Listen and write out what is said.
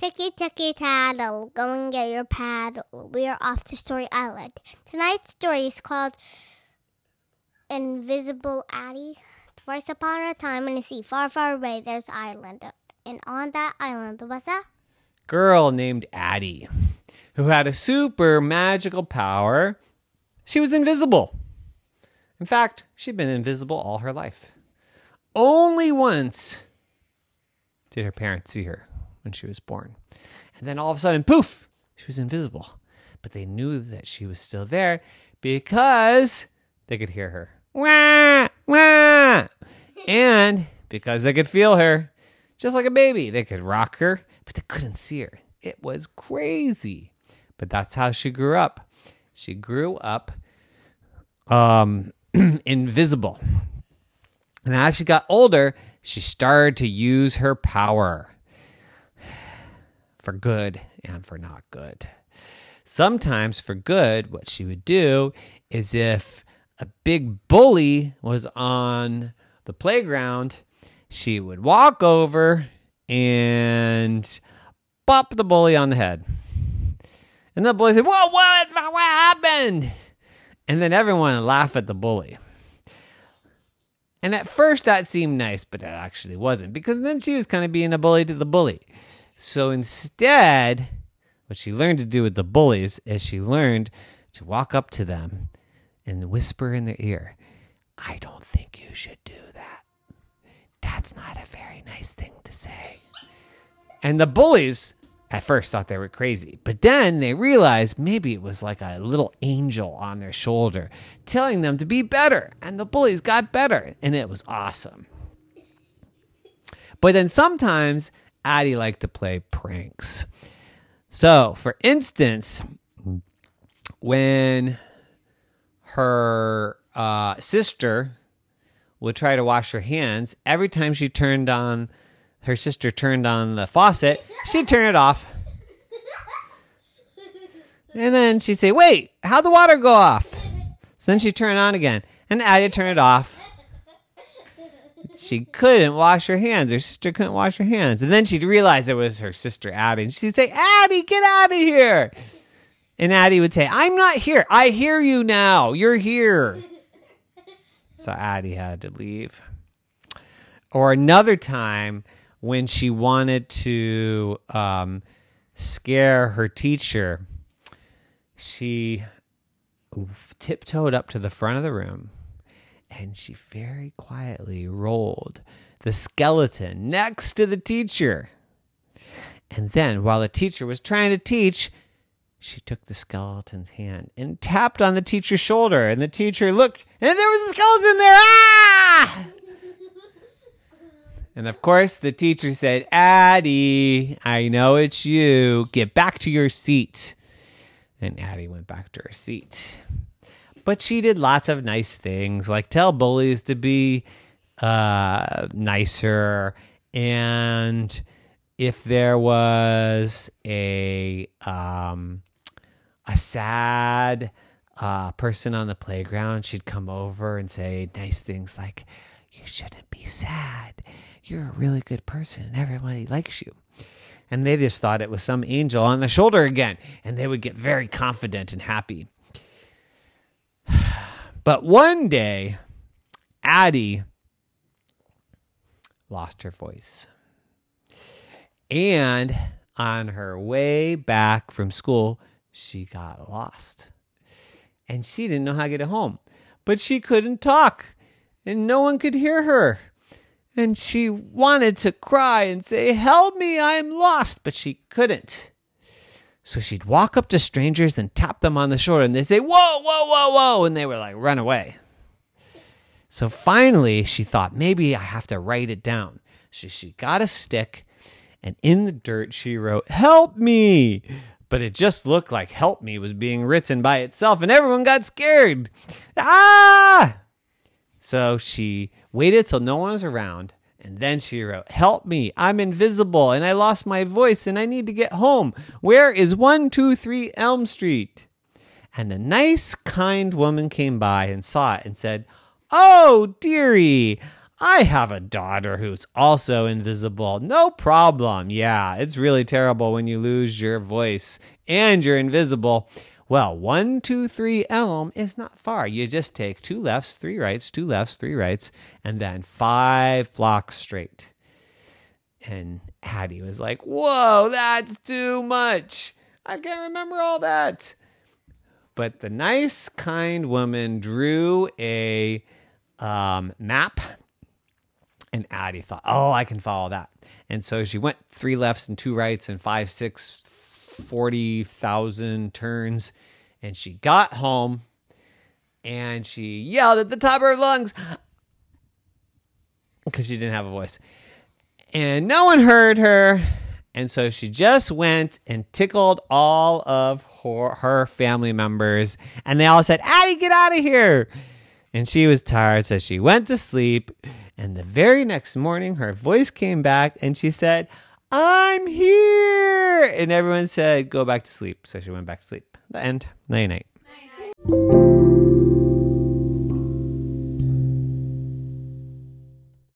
Ticky, ticky, tattle, go and get your paddle. We are off to Story Island. Tonight's story is called Invisible Addie. Twice upon a time in the sea, far, far away, there's an island. And on that island, there was a girl named Addie who had a super magical power. She was invisible. In fact, she'd been invisible all her life. Only once did her parents see her. When she was born. And then all of a sudden, poof, she was invisible. But they knew that she was still there because they could hear her. Wah, wah. And because they could feel her, just like a baby. They could rock her, but they couldn't see her. It was crazy. But that's how she grew up. She grew up invisible. And as she got older, she started to use her power. For good and for not good. Sometimes for good, what she would do is if a big bully was on the playground, she would walk over and pop the bully on the head. And the bully said, whoa, what happened? And then everyone would laugh at the bully. And at first that seemed nice, but it actually wasn't, because then she was kind of being a bully to the bully. So instead, what she learned to do with the bullies is she learned to walk up to them and whisper in their ear, I don't think you should do that. That's not a very nice thing to say. And the bullies at first thought they were crazy, but then they realized maybe it was like a little angel on their shoulder telling them to be better. And the bullies got better, and it was awesome. But then sometimes Addie liked to play pranks. So, for instance, when her sister would try to wash her hands, every time she her sister turned on the faucet, she'd turn it off. And then she'd say, wait, how'd the water go off? So then she'd turn it on again, and Addie'd turn it off. She couldn't wash her hands. Her sister couldn't wash her hands. And then she'd realize it was her sister, Addie. And she'd say, Addie, get out of here. And Addie would say, I'm not here. I hear you now. You're here. So Addie had to leave. Or another time when she wanted to scare her teacher, she tiptoed up to the front of the room. And she very quietly rolled the skeleton next to the teacher. And then, while the teacher was trying to teach, she took the skeleton's hand and tapped on the teacher's shoulder. And the teacher looked, and there was a skeleton there. Ah! And of course, the teacher said, Addie, I know it's you. Get back to your seat. And Addie went back to her seat. But she did lots of nice things, like tell bullies to be nicer. And if there was a sad person on the playground, she'd come over and say nice things like, you shouldn't be sad. You're a really good person and everybody likes you. And they just thought it was some angel on the shoulder again. And they would get very confident and happy. But one day, Addie lost her voice. And on her way back from school, she got lost. And she didn't know how to get home. But she couldn't talk. And no one could hear her. And she wanted to cry and say, help me, I'm lost. But she couldn't. So she'd walk up to strangers and tap them on the shoulder, and they'd say, whoa, whoa, whoa, whoa, and they were like, run away. So finally, she thought, maybe I have to write it down. So she got a stick, and in the dirt, she wrote, help me. But it just looked like help me was being written by itself, and everyone got scared. Ah! So she waited till no one was around, and then she wrote, help me, I'm invisible, and I lost my voice, and I need to get home. Where is 123 Elm Street? And a nice, kind woman came by and saw it and said, oh, dearie, I have a daughter who's also invisible. No problem. Yeah, it's really terrible when you lose your voice and you're invisible. Well, 1, 2, 3 Elm is not far. You just take 2 lefts, 3 rights, 2 lefts, 3 rights, and then 5 blocks straight. And Abby was like, whoa, that's too much. I can't remember all that. But the nice, kind woman drew a map. And Addie thought, oh, I can follow that. And so she went 3 lefts and 2 rights and 5, 6, 40,000 turns. And she got home and she yelled at the top of her lungs because she didn't have a voice. And no one heard her. And so she just went and tickled all of her family members. And they all said, Addie, get out of here. And she was tired, so she went to sleep. And the very next morning, her voice came back and she said, I'm here. And everyone said, go back to sleep. So she went back to sleep. The end. Night-night. Night-night.